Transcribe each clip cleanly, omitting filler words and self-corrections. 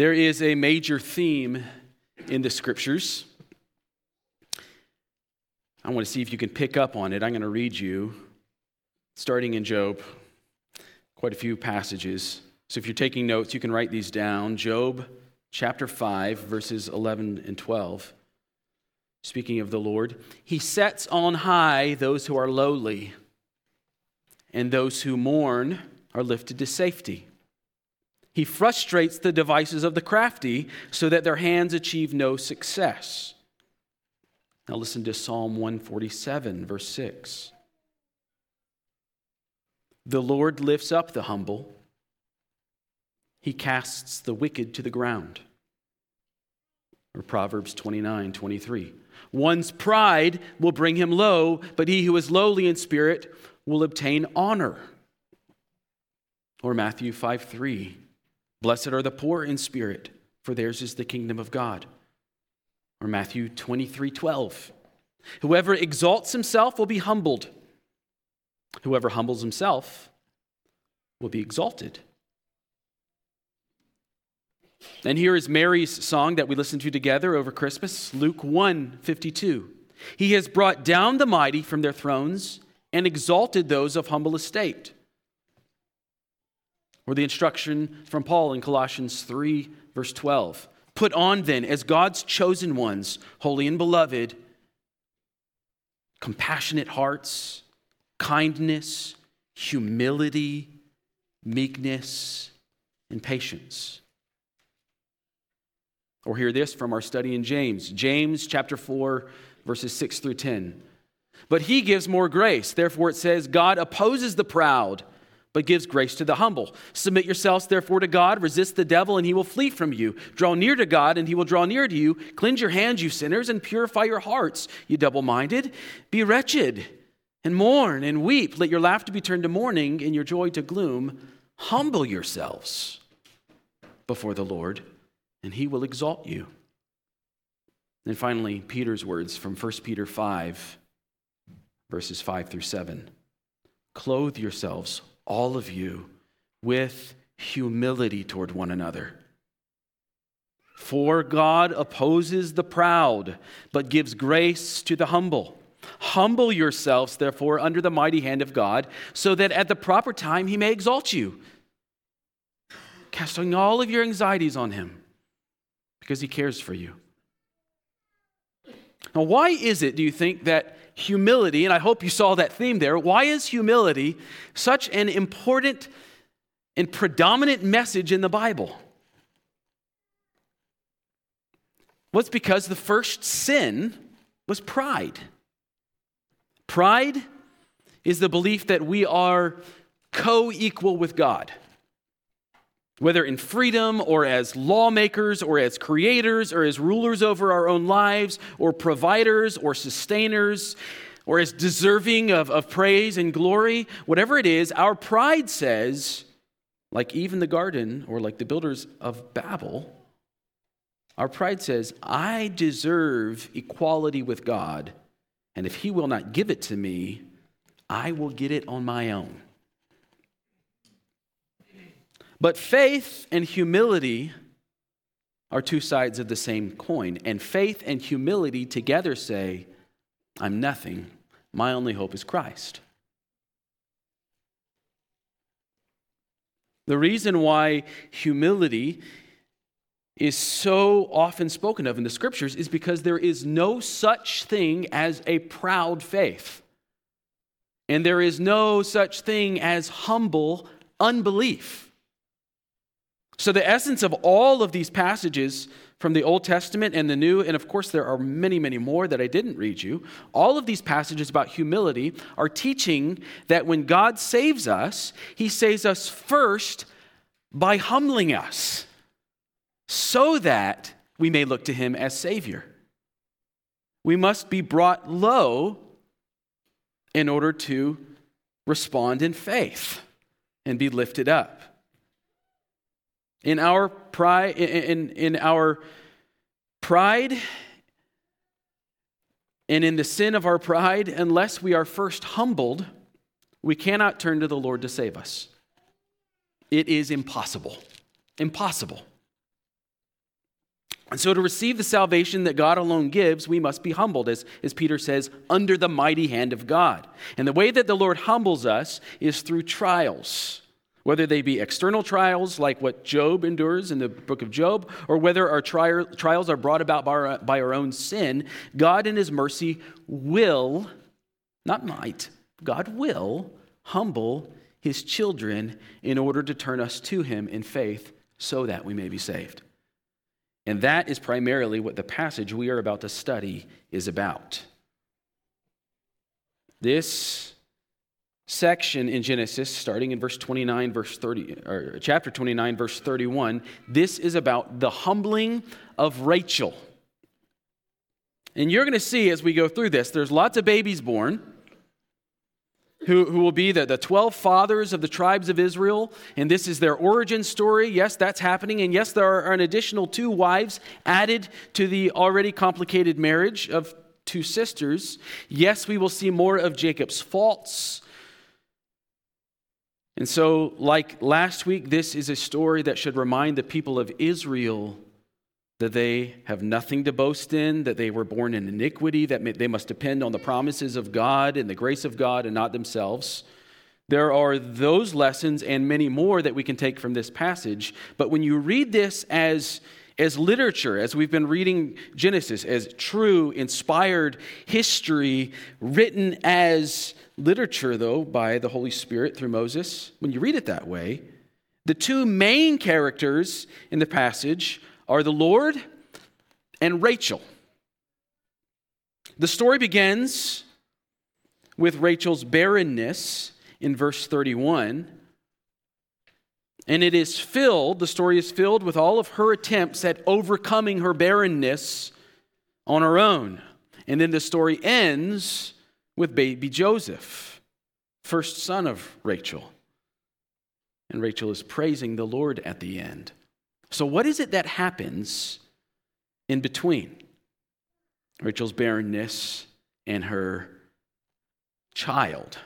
There is a major theme in the scriptures. I want to see if you can pick up on it. I'm going to read you, starting in Job, quite a few passages. So if you're taking notes, you can write these down. Job chapter 5, verses 11 and 12. Speaking of the Lord, he sets on high those who are lowly, and those who mourn are lifted to safety. He frustrates the devices of the crafty so that their hands achieve no success. Now listen to Psalm 147, verse 6. The Lord lifts up the humble. He casts the wicked to the ground. Or Proverbs 29, 23. One's pride will bring him low, but he who is lowly in spirit will obtain honor. Or Matthew 5, 3. Blessed are the poor in spirit, for theirs is the kingdom of God. Or Matthew 23, 12. Whoever exalts himself will be humbled. Whoever humbles himself will be exalted. And here is Mary's song that we listened to together over Christmas, Luke 1, 52. He has brought down the mighty from their thrones and exalted those of humble estate. Or the instruction from Paul in Colossians 3, verse 12. Put on then, as God's chosen ones, holy and beloved, compassionate hearts, kindness, humility, meekness, and patience. Or hear this from our study in James. James chapter 4, verses 6 through 10. But he gives more grace. Therefore it says, God opposes the proud, but gives grace to the humble. Submit yourselves, therefore, to God. Resist the devil, and he will flee from you. Draw near to God, and he will draw near to you. Cleanse your hands, you sinners, and purify your hearts, you double-minded. Be wretched, and mourn, and weep. Let your laughter be turned to mourning, and your joy to gloom. Humble yourselves before the Lord, and he will exalt you. And finally, Peter's words from 1 Peter 5, verses 5 through 7. Clothe yourselves, all of you, with humility toward one another. For God opposes the proud, but gives grace to the humble. Humble yourselves, therefore, under the mighty hand of God, so that at the proper time he may exalt you, casting all of your anxieties on him, because he cares for you. Now, why is it, do you think, that humility, and I hope you saw that theme there, why is humility such an important and predominant message in the Bible? Well, it's because the first sin was pride. Pride is the belief that we are co-equal with God. Whether in freedom or as lawmakers or as creators or as rulers over our own lives or providers or sustainers or as deserving of praise and glory, whatever it is, our pride says, like even the garden or like the builders of Babel, our pride says, I deserve equality with God, and if he will not give it to me, I will get it on my own. But faith and humility are two sides of the same coin. And faith and humility together say, I'm nothing. My only hope is Christ. The reason why humility is so often spoken of in the scriptures is because there is no such thing as a proud faith. And there is no such thing as humble unbelief. So the essence of all of these passages from the Old Testament and the New, and of course there are many, many more that I didn't read you, all of these passages about humility are teaching that when God saves us, he saves us first by humbling us so that we may look to him as Savior. We must be brought low in order to respond in faith and be lifted up. In our pride and in the sin of our pride, unless we are first humbled, we cannot turn to the Lord to save us. It is impossible. And so to receive the salvation that God alone gives, we must be humbled, as Peter says, under the mighty hand of God. And the way that the Lord humbles us is through trials, whether they be external trials, like what Job endures in the book of Job, or whether our trials are brought about by our own sin. God in his mercy will, not might, God will humble his children in order to turn us to him in faith so that we may be saved. And that is primarily what the passage we are about to study is about. This section in Genesis, starting in chapter 29, verse 31, this is about the humbling of Rachel. And you're going to see as we go through this, there's lots of babies born who will be the 12 fathers of the tribes of Israel, and this is their origin story. Yes, that's happening, and yes, there are an additional 2 wives added to the already complicated marriage of 2 sisters. Yes, we will see more of Jacob's faults. And so, like last week, this is a story that should remind the people of Israel that they have nothing to boast in, that they were born in iniquity, that they must depend on the promises of God and the grace of God and not themselves. There are those lessons and many more that we can take from this passage. But when you read this as literature, as we've been reading Genesis, as true, inspired history, written as literature, though, by the Holy Spirit through Moses, when you read it that way, the 2 main characters in the passage are the Lord and Rachel. The story begins with Rachel's barrenness in verse 31. And the story is filled with all of her attempts at overcoming her barrenness on her own. And then the story ends with baby Joseph, first son of Rachel. And Rachel is praising the Lord at the end. So what is it that happens in between Rachel's barrenness and her child?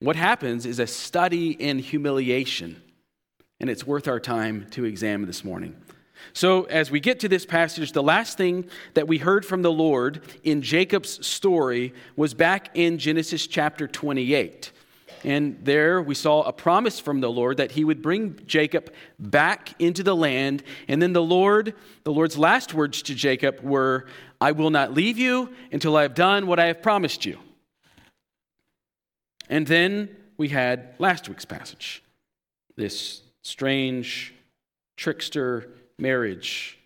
What happens is a study in humiliation, and it's worth our time to examine this morning. So as we get to this passage, the last thing that we heard from the Lord in Jacob's story was back in Genesis chapter 28. And there we saw a promise from the Lord that he would bring Jacob back into the land. And then the Lord's last words to Jacob were, "I will not leave you until I have done what I have promised you." And then we had last week's passage, this strange trickster marriage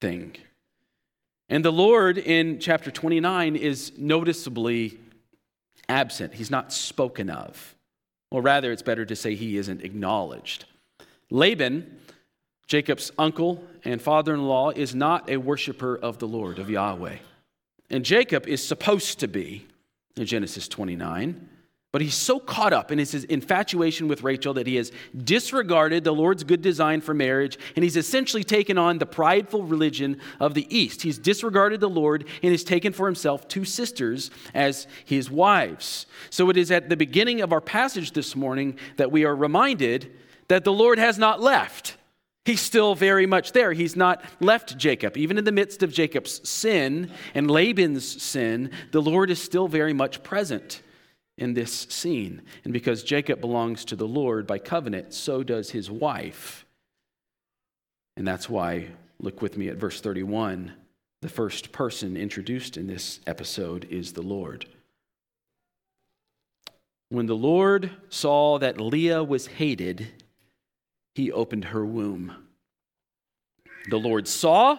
thing. And the Lord in chapter 29 is noticeably absent. He's not spoken of. Or rather, it's better to say he isn't acknowledged. Laban, Jacob's uncle and father-in-law, is not a worshiper of the Lord, of Yahweh. And Jacob is supposed to be, in Genesis 29, but he's so caught up in his infatuation with Rachel that he has disregarded the Lord's good design for marriage, and he's essentially taken on the prideful religion of the East. He's disregarded the Lord and has taken for himself 2 sisters as his wives. So it is at the beginning of our passage this morning that we are reminded that the Lord has not left. He's still very much there. He's not left Jacob. Even in the midst of Jacob's sin and Laban's sin, the Lord is still very much present in this scene. And because Jacob belongs to the Lord by covenant, so does his wife. And that's why, look with me at verse 31, the first person introduced in this episode is the Lord. When the Lord saw that Leah was hated, he opened her womb. The Lord saw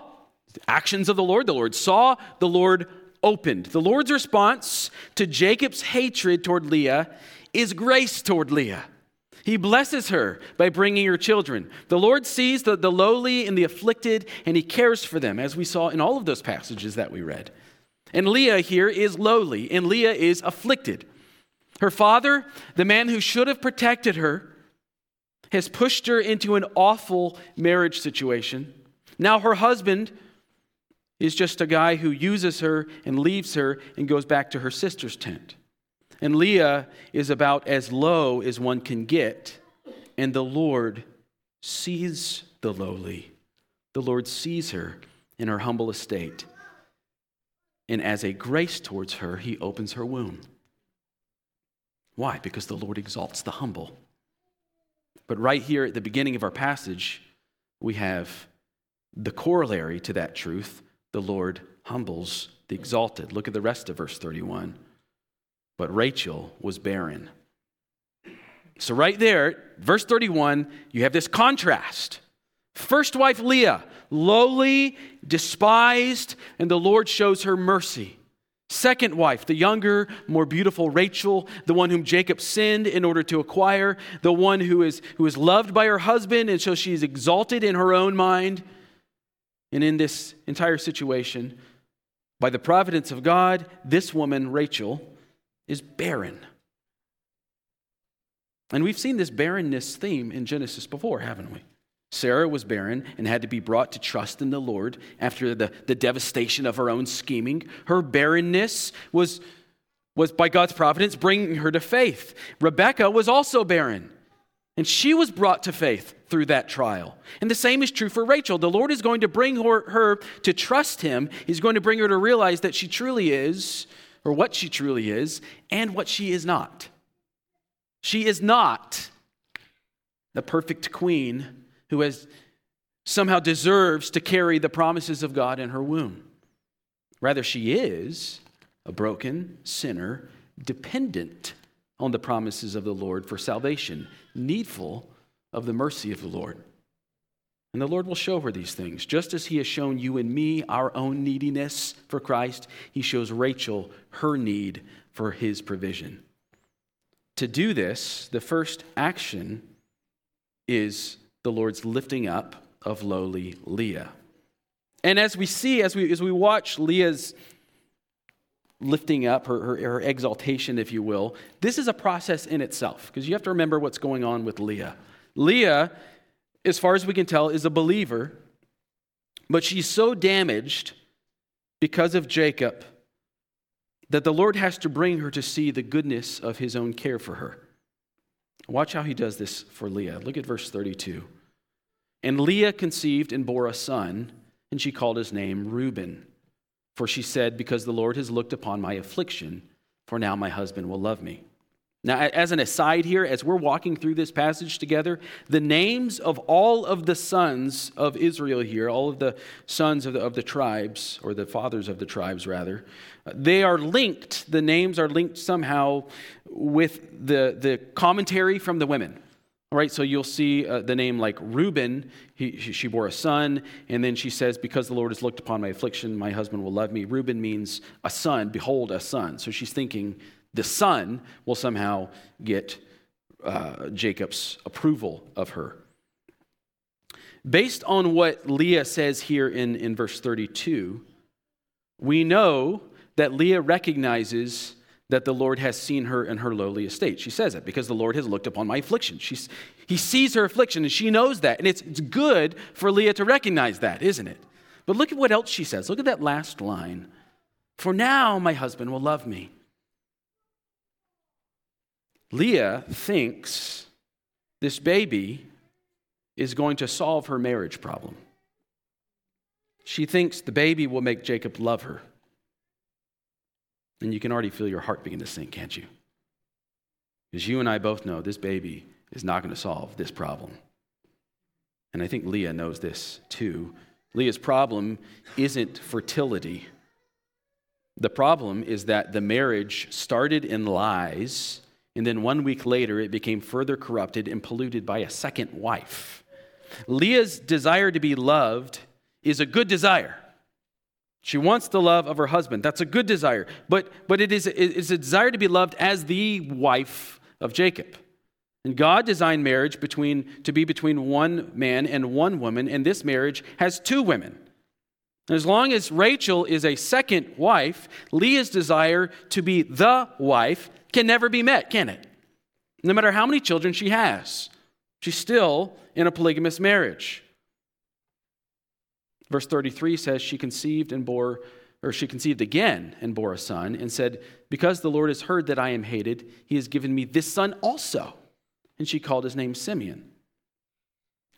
the actions of the Lord. The Lord saw, the Lord opened. The Lord's response to Jacob's hatred toward Leah is grace toward Leah. He blesses her by bringing her children. The Lord sees the lowly and the afflicted, and he cares for them, as we saw in all of those passages that we read. And Leah here is lowly, and Leah is afflicted. Her father, the man who should have protected her, has pushed her into an awful marriage situation. Now her husband is just a guy who uses her and leaves her and goes back to her sister's tent. And Leah is about as low as one can get, and the Lord sees the lowly. The Lord sees her, in her humble estate. And as a grace towards her, he opens her womb. Why? Because the Lord exalts the humble. But right here at the beginning of our passage, we have the corollary to that truth. The Lord humbles the exalted. Look at the rest of verse 31. But Rachel was barren. So right there, verse 31, you have this contrast. First wife Leah, lowly, despised, and the Lord shows her mercy. Second wife, the younger, more beautiful Rachel, the one whom Jacob sinned in order to acquire, the one who is loved by her husband, and so she is exalted in her own mind. And in this entire situation, by the providence of God, this woman, Rachel, is barren. And we've seen this barrenness theme in Genesis before, haven't we? Sarah was barren and had to be brought to trust in the Lord after the devastation of her own scheming. Her barrenness was by God's providence bringing her to faith. Rebecca was also barren, and she was brought to faith through that trial. And the same is true for Rachel. The Lord is going to bring her to trust him. He's going to bring her to realize that she truly is, or what she truly is, and what she is not. She is not the perfect queen who has somehow deserves to carry the promises of God in her womb. Rather, she is a broken sinner dependent on the promises of the Lord for salvation, needful of the mercy of the Lord. And the Lord will show her these things. Just as he has shown you and me our own neediness for Christ, he shows Rachel her need for his provision. To do this, the first action is the Lord's lifting up of lowly Leah. And as we see, as we watch Leah's lifting up, her exaltation, if you will, this is a process in itself, because you have to remember what's going on with Leah. Leah, as far as we can tell, is a believer, but she's so damaged because of Jacob that the Lord has to bring her to see the goodness of his own care for her. Watch how he does this for Leah. Look at verse 32. And Leah conceived and bore a son, and she called his name Reuben. For she said, because the Lord has looked upon my affliction, for now my husband will love me. Now, as an aside here, as we're walking through this passage together, the names of all of the sons of Israel here, all of the sons of the tribes, or the fathers of the tribes, rather, they are linked, the names are linked somehow with the commentary from the women. All right, so you'll see the name like Reuben, she bore a son, and then she says, because the Lord has looked upon my affliction, my husband will love me. Reuben means a son, behold, a son. So she's thinking, the son will somehow get Jacob's approval of her. Based on what Leah says here in verse 32, we know that Leah recognizes that the Lord has seen her in her lowly estate. She says it, because the Lord has looked upon my affliction. He sees her affliction, and she knows that. And it's good for Leah to recognize that, isn't it? But look at what else she says. Look at that last line. For now my husband will love me. Leah thinks this baby is going to solve her marriage problem. She thinks the baby will make Jacob love her. And you can already feel your heart begin to sink, can't you? Because you and I both know this baby is not going to solve this problem. And I think Leah knows this too. Leah's problem isn't fertility. The problem is that the marriage started in lies, and then 1 week later, it became further corrupted and polluted by a second wife. Leah's desire to be loved is a good desire. She wants the love of her husband. That's a good desire. But it is a desire to be loved as the wife of Jacob. And God designed marriage to be between one man and one woman, and this marriage has two women. And as long as Rachel is a second wife, Leah's desire to be the wife can never be met, can it? No matter how many children she has, she's still in a polygamous marriage. Verse 33 says, she conceived again and bore a son, and said, because the Lord has heard that I am hated, he has given me this son also. And she called his name Simeon.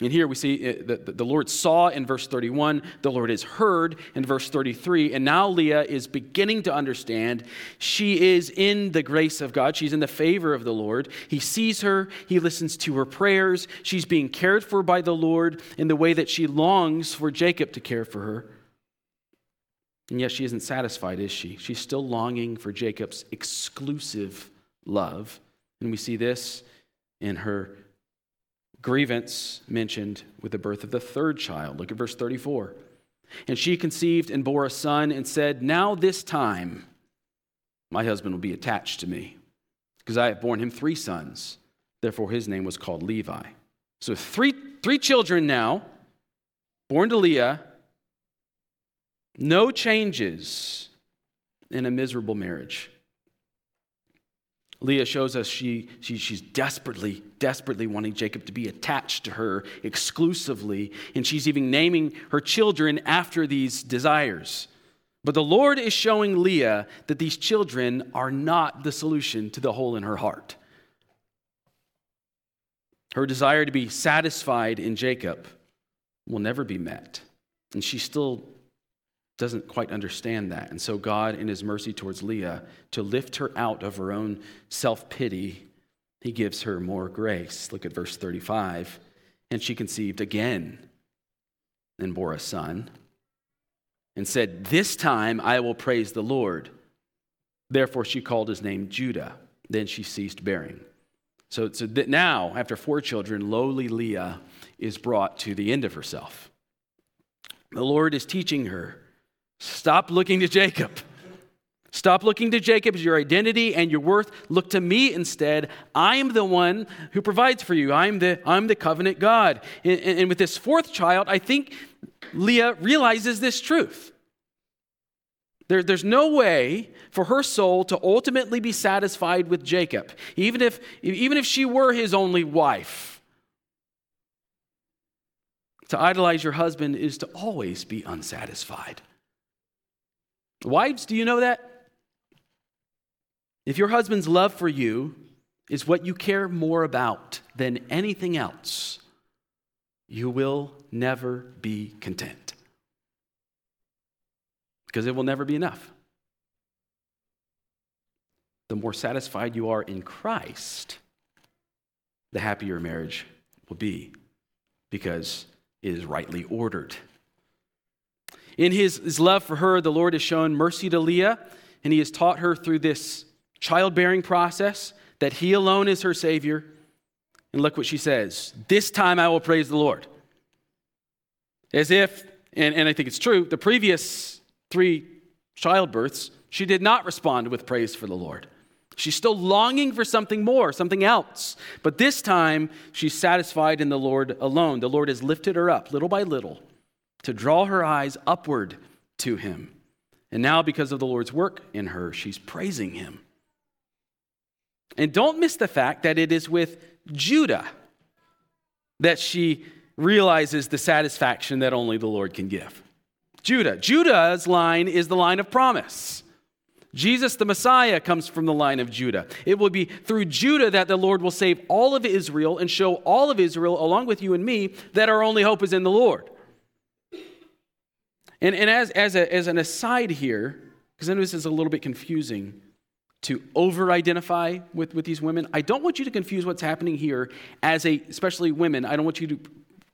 And here we see that the Lord saw in verse 31, the Lord is heard in verse 33, and now Leah is beginning to understand. She is in the grace of God. She's in the favor of the Lord. He sees her. He listens to her prayers. She's being cared for by the Lord in the way that she longs for Jacob to care for her. And yet she isn't satisfied, is she? She's still longing for Jacob's exclusive love. And we see this in her grievance mentioned with the birth of the third child. Look at verse 34. And she conceived and bore a son and said, now this time my husband will be attached to me, because I have borne him three sons. Therefore his name was called Levi. So three children now, born to Leah, no changes in a miserable marriage. Leah shows us she's desperately wanting Jacob to be attached to her exclusively, and she's even naming her children after these desires. But the Lord is showing Leah that these children are not the solution to the hole in her heart. Her desire to be satisfied in Jacob will never be met, and she still doesn't quite understand that. And so God, in his mercy towards Leah, to lift her out of her own self-pity, he gives her more grace. Look at verse 35. And she conceived again and bore a son and said, this time I will praise the Lord. Therefore she called his name Judah. Then she ceased bearing. So that now, after four children, lowly Leah is brought to the end of herself. The Lord is teaching her, stop looking to Jacob. Stop looking to Jacob as your identity and your worth. Look to me instead. I am the one who provides for you. I'm the covenant God. And with this fourth child, I think Leah realizes this truth. There's no way for her soul to ultimately be satisfied with Jacob, even if she were his only wife. To idolize your husband is to always be unsatisfied. Wives, do you know that? If your husband's love for you is what you care more about than anything else, you will never be content, because it will never be enough. The more satisfied you are in Christ, the happier marriage will be, because it is rightly ordered. In his love for her, the Lord has shown mercy to Leah, and he has taught her through this childbearing process that he alone is her Savior. And look what she says, this time I will praise the Lord. As if, and I think it's true, the previous three childbirths, she did not respond with praise for the Lord. She's still longing for something more, something else. But this time, she's satisfied in the Lord alone. The Lord has lifted her up little by little, to draw her eyes upward to him. And now, because of the Lord's work in her, she's praising him. And don't miss the fact that it is with Judah that she realizes the satisfaction that only the Lord can give. Judah. Judah's line is the line of promise. Jesus, the Messiah, comes from the line of Judah. It will be through Judah that the Lord will save all of Israel and show all of Israel, along with you and me, that our only hope is in the Lord. And as an aside here, because I know this is a little bit confusing to over-identify with these women, I don't want you to confuse what's happening here especially women, I don't want you to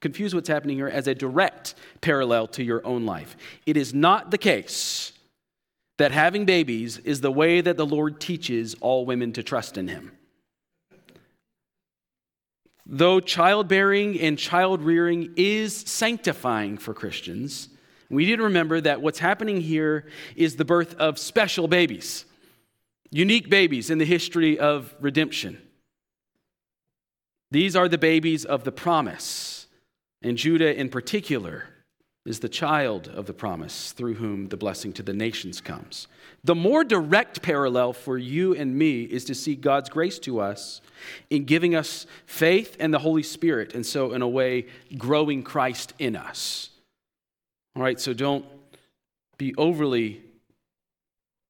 confuse what's happening here as a direct parallel to your own life. It is not the case that having babies is the way that the Lord teaches all women to trust in him. Though childbearing and child-rearing is sanctifying for Christians, we need to remember that what's happening here is the birth of special babies, unique babies in the history of redemption. These are the babies of the promise, and Judah in particular is the child of the promise through whom the blessing to the nations comes. The more direct parallel for you and me is to see God's grace to us in giving us faith and the Holy Spirit, and so in a way growing Christ in us. All right, so don't be overly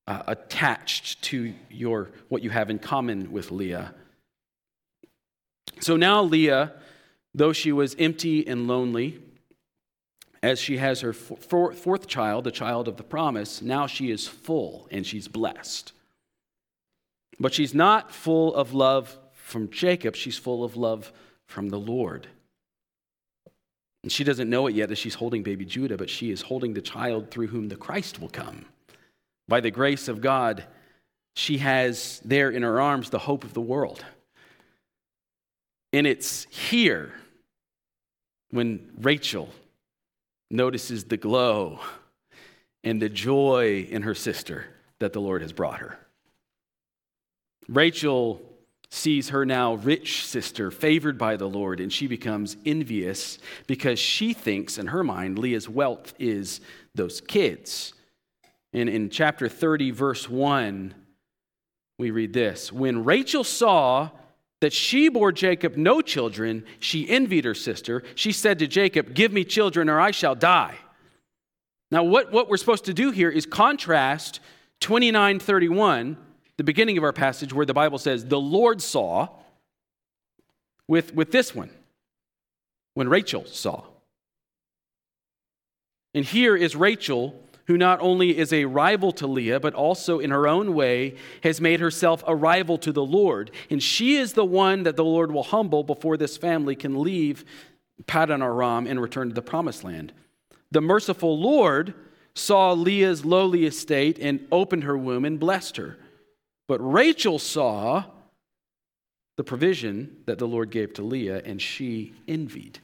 attached to what you have in common with Leah. So now Leah Though she was empty and lonely, as she has her fourth child, the child of the promise, now she is full and she's blessed. But she's not full of love from Jacob. She's full of love from the Lord. And she doesn't know it yet that she's holding baby Judah, but she is holding the child through whom the Christ will come. By the grace of God, she has there in her arms the hope of the world. And it's here when Rachel notices the glow and the joy in her sister that the Lord has brought her. Rachel sees her now rich sister favored by the Lord, and she becomes envious because she thinks in her mind Leah's wealth is those kids. And in chapter 30, verse 1, we read this: when Rachel saw that she bore Jacob no children, she envied her sister. She said to Jacob, "Give me children or I shall die." Now what we're supposed to do here is contrast 29:31, the beginning of our passage where the Bible says, "The Lord saw," with this one, when Rachel saw. And here is Rachel, who not only is a rival to Leah, but also in her own way has made herself a rival to the Lord. And she is the one that the Lord will humble before this family can leave Paddan Aram and return to the promised land. The merciful Lord saw Leah's lowly estate and opened her womb and blessed her. But Rachel saw the provision that the Lord gave to Leah, and she envied.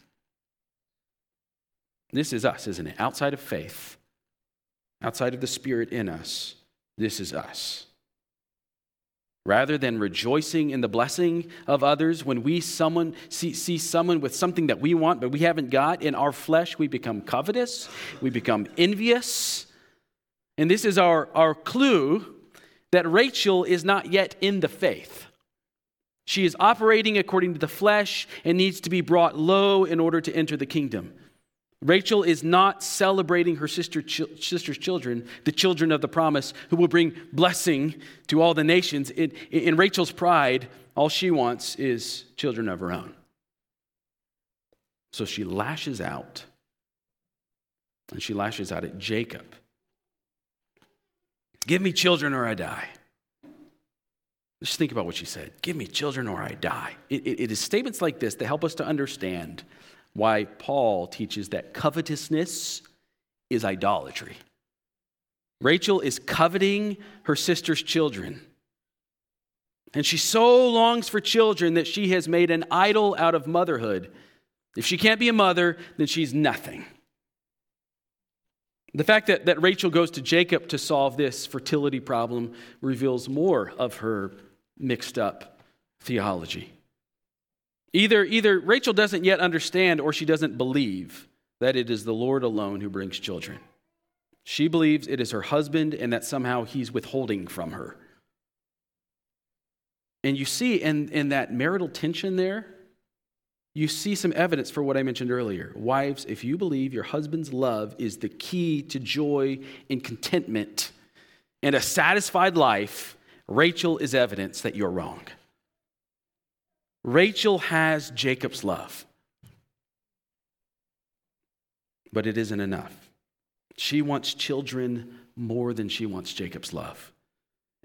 This is us, isn't it? Outside of faith, outside of the Spirit in us, this is us. Rather than rejoicing in the blessing of others, when we see someone with something that we want but we haven't got, in our flesh we become covetous, we become envious. And this is our clue that Rachel is not yet in the faith. She is operating according to the flesh and needs to be brought low in order to enter the kingdom. Rachel is not celebrating her sister's children, the children of the promise, who will bring blessing to all the nations. In Rachel's pride, all she wants is children of her own. So she lashes out. And she lashes out at Jacob. "Give me children or I die." Just think about what she said. "Give me children or I die." It is statements like this that help us to understand why Paul teaches that covetousness is idolatry. Rachel is coveting her sister's children. And she so longs for children that she has made an idol out of motherhood. If she can't be a mother, then she's nothing. The fact that Rachel goes to Jacob to solve this fertility problem reveals more of her mixed up theology. Either Rachel doesn't yet understand, or she doesn't believe that it is the Lord alone who brings children. She believes it is her husband and that somehow he's withholding from her. And you see in that marital tension there, you see some evidence for what I mentioned earlier. Wives, if you believe your husband's love is the key to joy and contentment and a satisfied life, Rachel is evidence that you're wrong. Rachel has Jacob's love, but it isn't enough. She wants children more than she wants Jacob's love.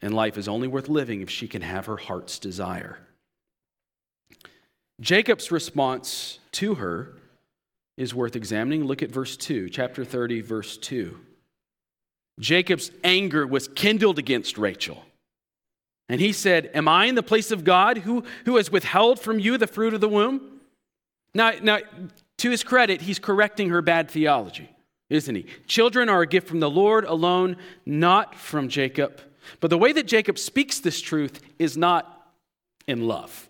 And life is only worth living if she can have her heart's desire. Jacob's response to her is worth examining. Look at verse 2, chapter 30, verse 2. Jacob's anger was kindled against Rachel. And he said, "Am I in the place of God who has withheld from you the fruit of the womb?" Now, to his credit, he's correcting her bad theology, isn't he? Children are a gift from the Lord alone, not from Jacob. But the way that Jacob speaks this truth is not in love.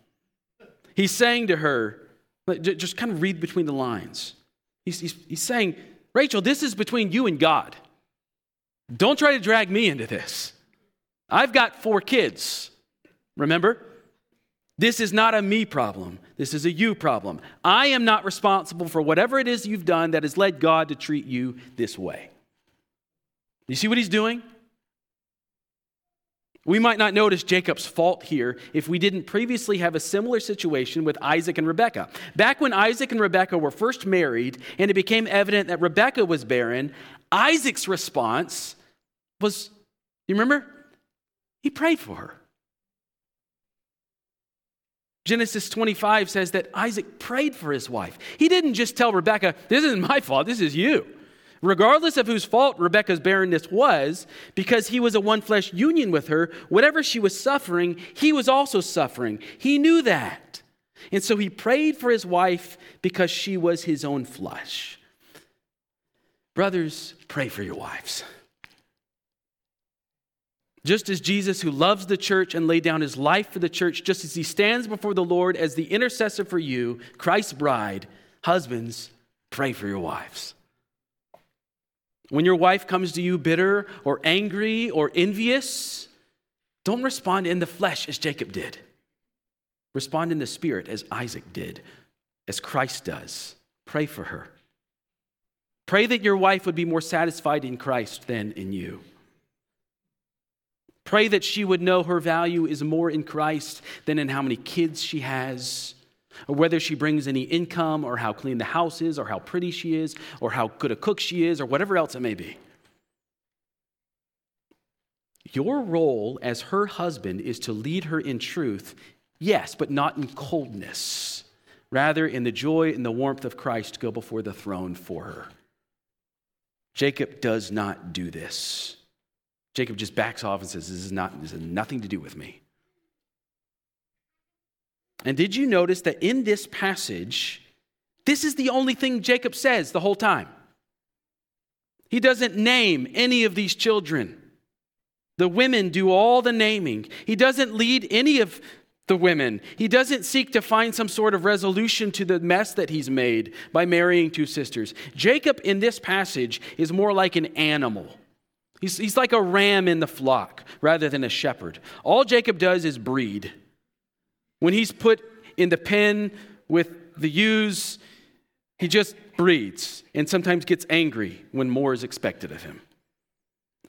He's saying to her, just kind of read between the lines. He's saying, "Rachel, this is between you and God. Don't try to drag me into this. I've got 4 kids, remember? This is not a me problem. This is a you problem. I am not responsible for whatever it is you've done that has led God to treat you this way." You see what he's doing? We might not notice Jacob's fault here if we didn't previously have a similar situation with Isaac and Rebekah. Back when Isaac and Rebekah were first married and it became evident that Rebekah was barren, Isaac's response was, you remember? He prayed for her. Genesis 25 says that Isaac prayed for his wife. He didn't just tell Rebekah, this isn't my fault, this is you. Regardless of whose fault Rebekah's barrenness was, because he was a one-flesh union with her, whatever she was suffering, he was also suffering. He knew that. And so he prayed for his wife because she was his own flesh. Brothers, pray for your wives. Just as Jesus, who loves the church and laid down his life for the church, just as he stands before the Lord as the intercessor for you, Christ's bride, husbands, pray for your wives. When your wife comes to you bitter or angry or envious, don't respond in the flesh as Jacob did. Respond in the spirit as Isaac did, as Christ does. Pray for her. Pray that your wife would be more satisfied in Christ than in you. Pray that she would know her value is more in Christ than in how many kids she has, or whether she brings any income, or how clean the house is, or how pretty she is, or how good a cook she is, or whatever else it may be. Your role as her husband is to lead her in truth, yes, but not in coldness. Rather, in the joy and the warmth of Christ, go before the throne for her. Jacob does not do this. Jacob just backs off and says, this has nothing to do with me. And did you notice that in this passage, this is the only thing Jacob says the whole time? He doesn't name any of these children. The women do all the naming. He doesn't lead any of the women. He doesn't seek to find some sort of resolution to the mess that he's made by marrying two sisters. Jacob in this passage is more like an animal. He's like a ram in the flock rather than a shepherd. All Jacob does is breed. When he's put in the pen with the ewes, he just breeds and sometimes gets angry when more is expected of him.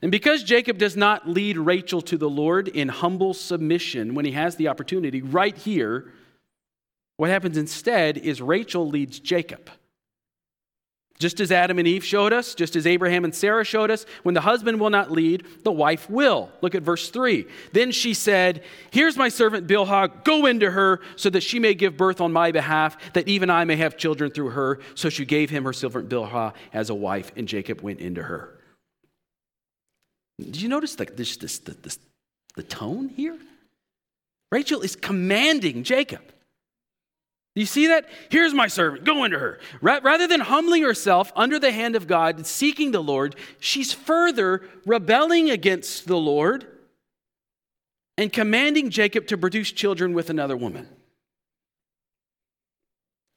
And because Jacob does not lead Rachel to the Lord in humble submission when he has the opportunity right here, what happens instead is Rachel leads Jacob. Just as Adam and Eve showed us, just as Abraham and Sarah showed us, when the husband will not lead, the wife will. Look at verse 3. Then she said, here's my servant Bilhah, go into her so that she may give birth on my behalf, that even I may have children through her. So she gave him her servant Bilhah as a wife, and Jacob went into her. Did you notice the tone here? Rachel is commanding Jacob. You see that? Here's my servant, go into her. Rather than humbling herself under the hand of God and seeking the Lord, she's further rebelling against the Lord and commanding Jacob to produce children with another woman.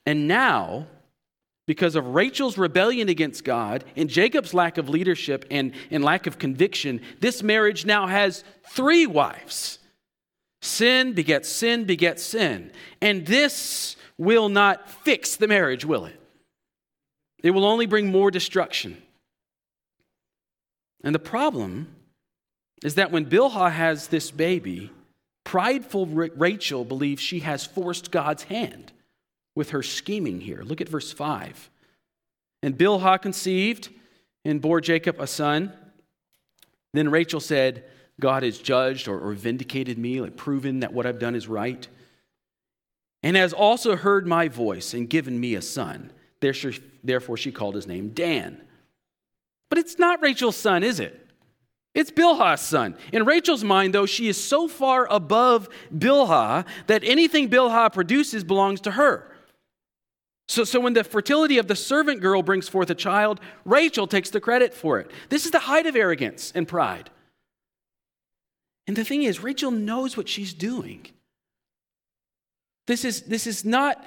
And now, because of Rachel's rebellion against God and Jacob's lack of leadership and lack of conviction, this marriage now has three wives. Sin begets sin begets sin. And this will not fix the marriage, will it? It will only bring more destruction. And the problem is that when Bilhah has this baby, prideful Rachel believes she has forced God's hand with her scheming here. Look at verse 5. And Bilhah conceived and bore Jacob a son. Then Rachel said, God has judged or vindicated me, like proven that what I've done is right, and has also heard my voice and given me a son. Therefore, she called his name Dan. But it's not Rachel's son, is it? It's Bilhah's son. In Rachel's mind, though, she is so far above Bilhah that anything Bilhah produces belongs to her. So when the fertility of the servant girl brings forth a child, Rachel takes the credit for it. This is the height of arrogance and pride. And the thing is, Rachel knows what she's doing. This is not,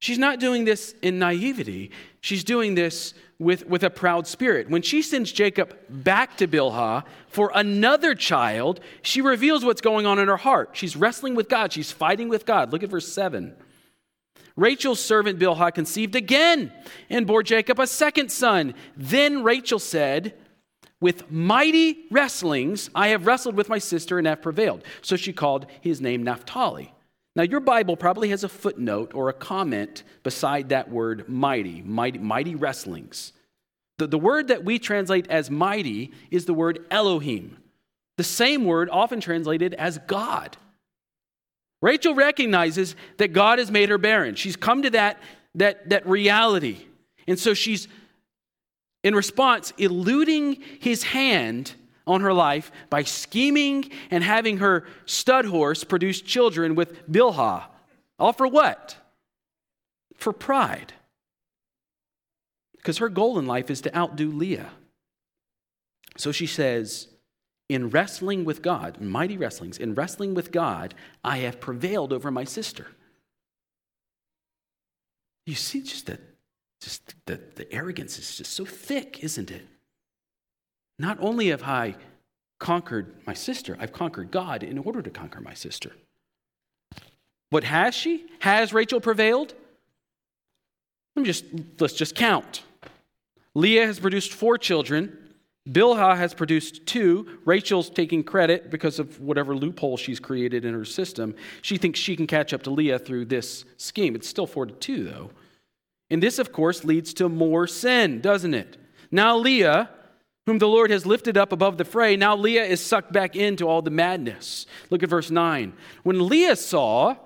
she's not doing this in naivety. She's doing this with a proud spirit. When she sends Jacob back to Bilhah for another child, she reveals what's going on in her heart. She's wrestling with God. She's fighting with God. Look at verse 7. Rachel's servant Bilhah conceived again and bore Jacob a second son. Then Rachel said, With mighty wrestlings, I have wrestled with my sister and have prevailed. So she called his name Naphtali. Now, your Bible probably has a footnote or a comment beside that word mighty wrestlings. The word that we translate as mighty is the word Elohim, the same word often translated as God. Rachel recognizes that God has made her barren. She's come to that reality. And so she's, in response, eluding his hand on her life by scheming and having her stud horse produce children with Bilhah. All for what? For pride. Because her goal in life is to outdo Leah. So she says, in wrestling with God, mighty wrestlings, in wrestling with God, I have prevailed over my sister. You see, just the arrogance is just so thick, isn't it? Not only have I conquered my sister, I've conquered God in order to conquer my sister. But has she? Has Rachel prevailed? Let's just count. Leah has produced 4 children. Bilhah has produced 2. Rachel's taking credit because of whatever loophole she's created in her system. She thinks she can catch up to Leah through this scheme. It's still 4-2, though. And this, of course, leads to more sin, doesn't it? Now Leah, whom the Lord has lifted up above the fray, now Leah is sucked back into all the madness. Look at verse 9. When Leah saw,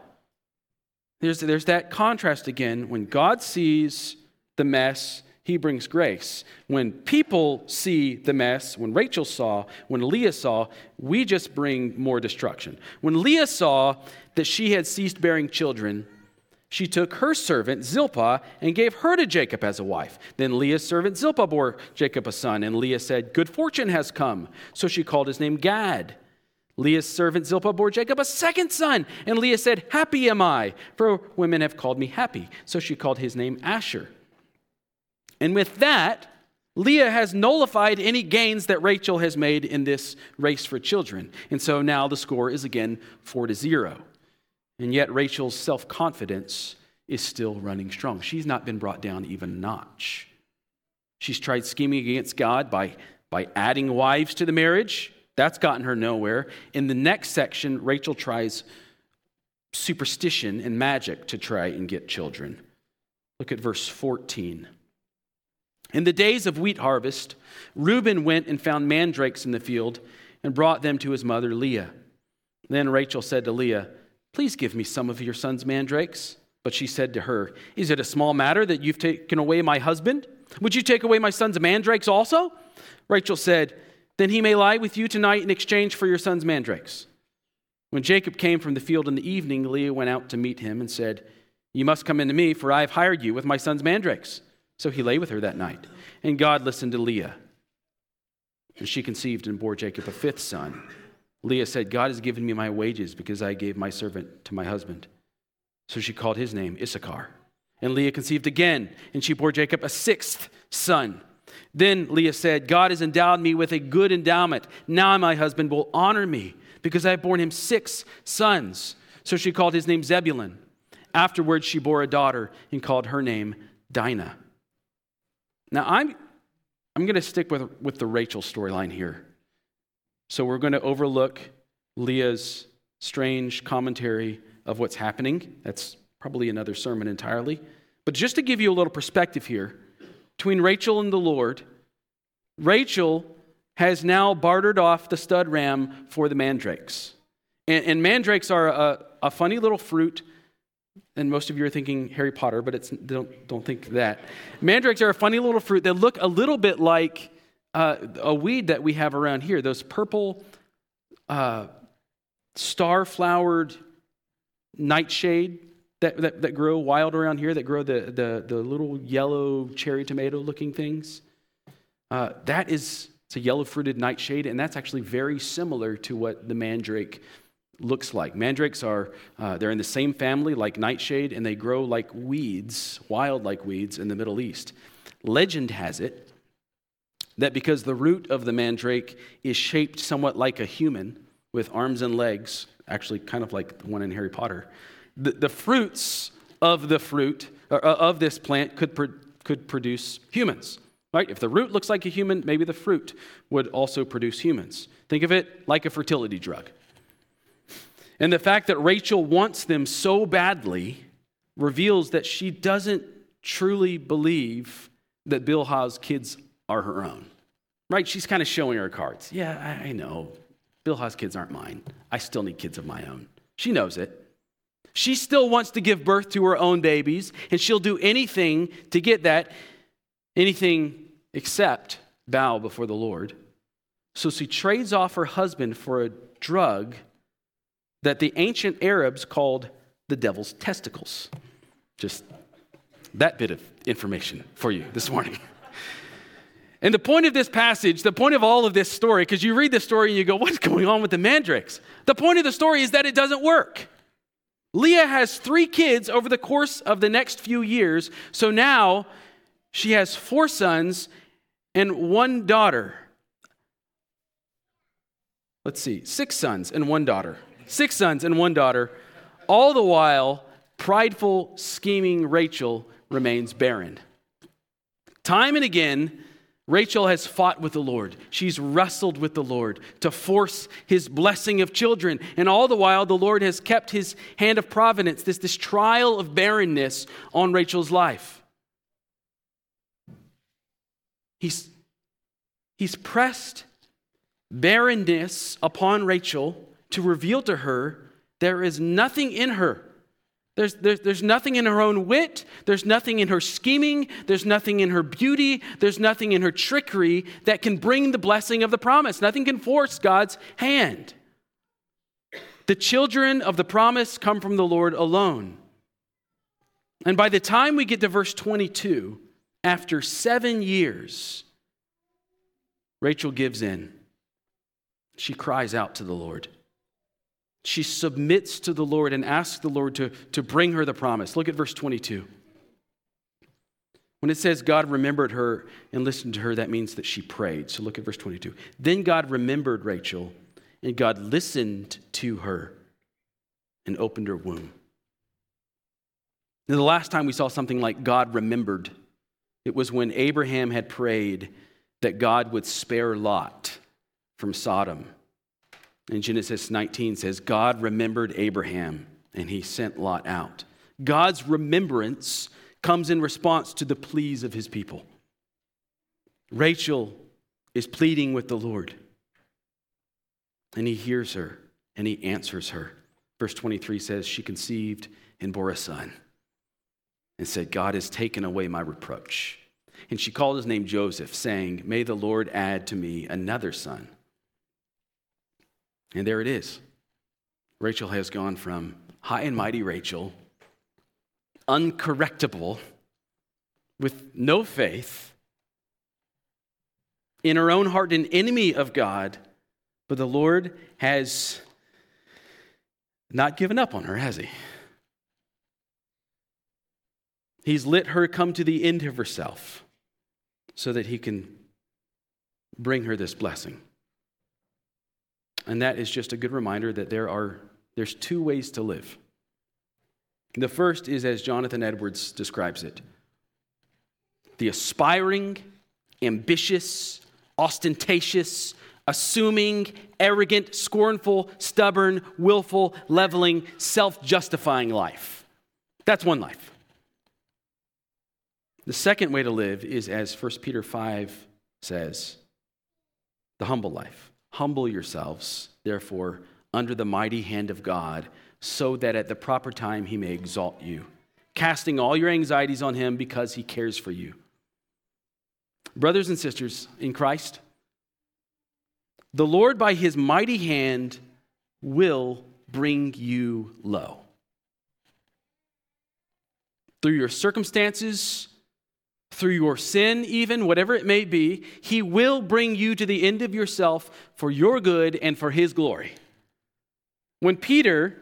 there's that contrast again. When God sees the mess, he brings grace. When people see the mess, when Rachel saw, when Leah saw, we just bring more destruction. When Leah saw that she had ceased bearing children, she took her servant Zilpah and gave her to Jacob as a wife. Then Leah's servant Zilpah bore Jacob a son, and Leah said, good fortune has come. So she called his name Gad. Leah's servant Zilpah bore Jacob a second son, and Leah said, happy am I, for women have called me happy. So she called his name Asher. And with that, Leah has nullified any gains that Rachel has made in this race for children. And so now the score is again 4-0. And yet Rachel's self-confidence is still running strong. She's not been brought down even a notch. She's tried scheming against God by adding wives to the marriage. That's gotten her nowhere. In the next section, Rachel tries superstition and magic to try and get children. Look at verse 14. In the days of wheat harvest, Reuben went and found mandrakes in the field and brought them to his mother Leah. Then Rachel said to Leah, please give me some of your son's mandrakes. But she said to her, is it a small matter that you've taken away my husband? Would you take away my son's mandrakes also? Rachel said, then he may lie with you tonight in exchange for your son's mandrakes. When Jacob came from the field in the evening, Leah went out to meet him and said, you must come into me, for I have hired you with my son's mandrakes. So he lay with her that night. And God listened to Leah. And she conceived and bore Jacob a 5th son. Leah said, God has given me my wages because I gave my servant to my husband. So she called his name Issachar. And Leah conceived again, and she bore Jacob a 6th son. Then Leah said, God has endowed me with a good endowment. Now my husband will honor me because I have borne him 6 sons. So she called his name Zebulun. Afterwards, she bore a daughter and called her name Dinah. Now, I'm going to stick with the Rachel storyline here. So we're going to overlook Leah's strange commentary of what's happening. That's probably another sermon entirely. But just to give you a little perspective here, between Rachel and the Lord, Rachel has now bartered off the stud ram for the mandrakes. And mandrakes are a funny little fruit. And most of you are thinking Harry Potter, but don't think that. Mandrakes are a funny little fruit that look a little bit like a weed that we have around here, those purple star-flowered nightshade that grow wild around here, that grow the little yellow cherry tomato-looking things. It's a yellow-fruited nightshade, and that's actually very similar to what the mandrake looks like. Mandrakes are, they're in the same family like nightshade, and they grow like weeds, wild like weeds in the Middle East. Legend has it that because the root of the mandrake is shaped somewhat like a human with arms and legs, actually kind of like the one in Harry Potter, the fruits of this plant could produce humans. Right? If the root looks like a human, maybe the fruit would also produce humans. Think of it like a fertility drug. And the fact that Rachel wants them so badly reveals that she doesn't truly believe that Bilhah's kids are her own. Right? She's kind of showing her cards. Yeah, I know. Bilhah's kids aren't mine. I still need kids of my own. She knows it. She still wants to give birth to her own babies, and she'll do anything to get that. Anything except bow before the Lord. So she trades off her husband for a drug that the ancient Arabs called the devil's testicles. Just that bit of information for you this morning. And the point of this passage, the point of all of this story, because you read the story and you go, what's going on with the mandrakes? The point of the story is that it doesn't work. Leah has 3 kids over the course of the next few years, so now she has 4 sons and 1 daughter. 6 sons and 1 daughter. 6 sons and 1 daughter. All the while, prideful, scheming Rachel remains barren. Time and again, Rachel has fought with the Lord. She's wrestled with the Lord to force his blessing of children. And all the while, the Lord has kept his hand of providence, this trial of barrenness on Rachel's life. He's pressed barrenness upon Rachel to reveal to her there is nothing in her. There's nothing in her own wit. There's nothing in her scheming. There's nothing in her beauty. There's nothing in her trickery that can bring the blessing of the promise. Nothing can force God's hand. The children of the promise come from the Lord alone. And by the time we get to verse 22... after 7 years, Rachel gives in. She cries out to the Lord. She submits to the Lord and asks the Lord to bring her the promise. Look at verse 22. When it says God remembered her and listened to her, that means that she prayed. So look at verse 22. Then God remembered Rachel, and God listened to her and opened her womb. Now, the last time we saw something like God remembered, it was when Abraham had prayed that God would spare Lot from Sodom. And Genesis 19 says, God remembered Abraham, and he sent Lot out. God's remembrance comes in response to the pleas of his people. Rachel is pleading with the Lord, and he hears her, and he answers her. Verse 23 says, she conceived and bore a son, and said, God has taken away my reproach. And she called his name Joseph, saying, may the Lord add to me another son. And there it is. Rachel has gone from high and mighty Rachel, uncorrectable, with no faith, in her own heart an enemy of God, but the Lord has not given up on her, has he? He's let her come to the end of herself so that he can bring her this blessing. And that is just a good reminder that there's 2 ways to live. The first is, as Jonathan Edwards describes it, the aspiring, ambitious, ostentatious, assuming, arrogant, scornful, stubborn, willful, leveling, self-justifying life. That's one life. The second way to live is, as 1 Peter 5 says, the humble life. Humble yourselves, therefore, under the mighty hand of God, so that at the proper time he may exalt you, casting all your anxieties on him because he cares for you. Brothers and sisters in Christ, the Lord by his mighty hand will bring you low. Through your circumstances, through your sin even, whatever it may be, he will bring you to the end of yourself for your good and for his glory. When Peter,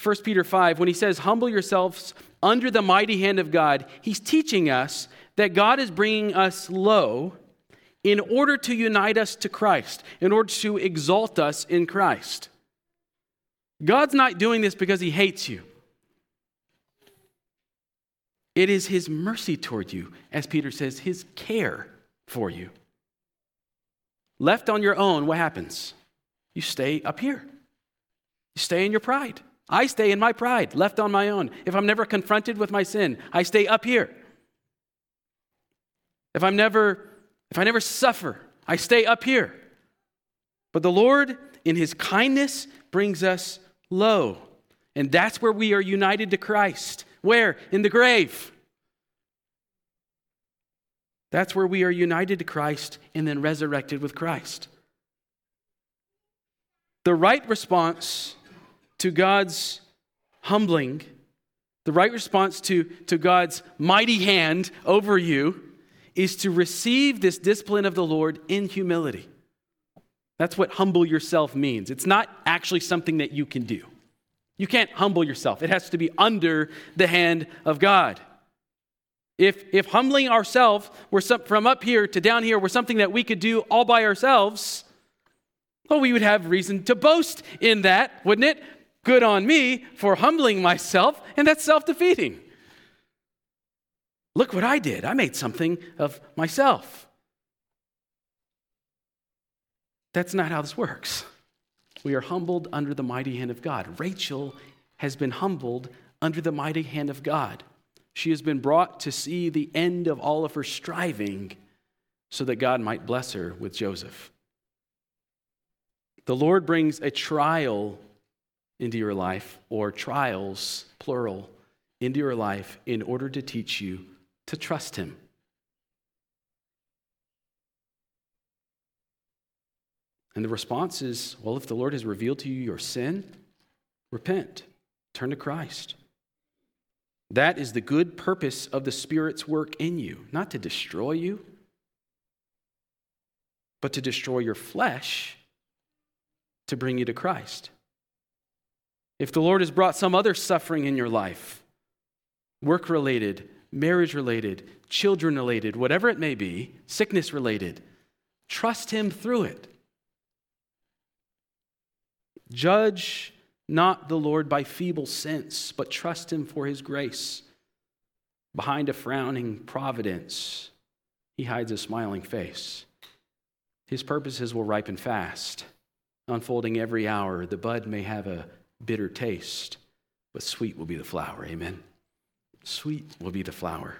1 Peter 5, when he says, humble yourselves under the mighty hand of God, he's teaching us that God is bringing us low in order to unite us to Christ, in order to exalt us in Christ. God's not doing this because he hates you. It is his mercy toward you, as Peter says, his care for you. Left on your own, what happens? You stay up here. You stay in your pride. I stay in my pride, left on my own. If I'm never confronted with my sin, I stay up here. If I never suffer, I stay up here. But the Lord, in his kindness, brings us low. And that's where we are united to Christ. Where? In the grave. That's where we are united to Christ and then resurrected with Christ. The right response to God's humbling, the right response to God's mighty hand over you is to receive this discipline of the Lord in humility. That's what humble yourself means. It's not actually something that you can do. You can't humble yourself. It has to be under the hand of God. If humbling ourselves were from up here to down here were something that we could do all by ourselves, well, we would have reason to boast in that, wouldn't it? Good on me for humbling myself, and that's self-defeating. Look what I did. I made something of myself. That's not how this works. We are humbled under the mighty hand of God. Rachel has been humbled under the mighty hand of God. She has been brought to see the end of all of her striving so that God might bless her with Joseph. The Lord brings a trial into your life, or trials, plural, into your life in order to teach you to trust him. And the response is, well, if the Lord has revealed to you your sin, repent, turn to Christ. That is the good purpose of the Spirit's work in you, not to destroy you, but to destroy your flesh to bring you to Christ. If the Lord has brought some other suffering in your life, work-related, marriage-related, children-related, whatever it may be, sickness-related, trust him through it. Judge not the Lord by feeble sense, but trust him for his grace. Behind a frowning providence, he hides a smiling face. His purposes will ripen fast, unfolding every hour. The bud may have a bitter taste, but sweet will be the flower. Amen. Sweet will be the flower.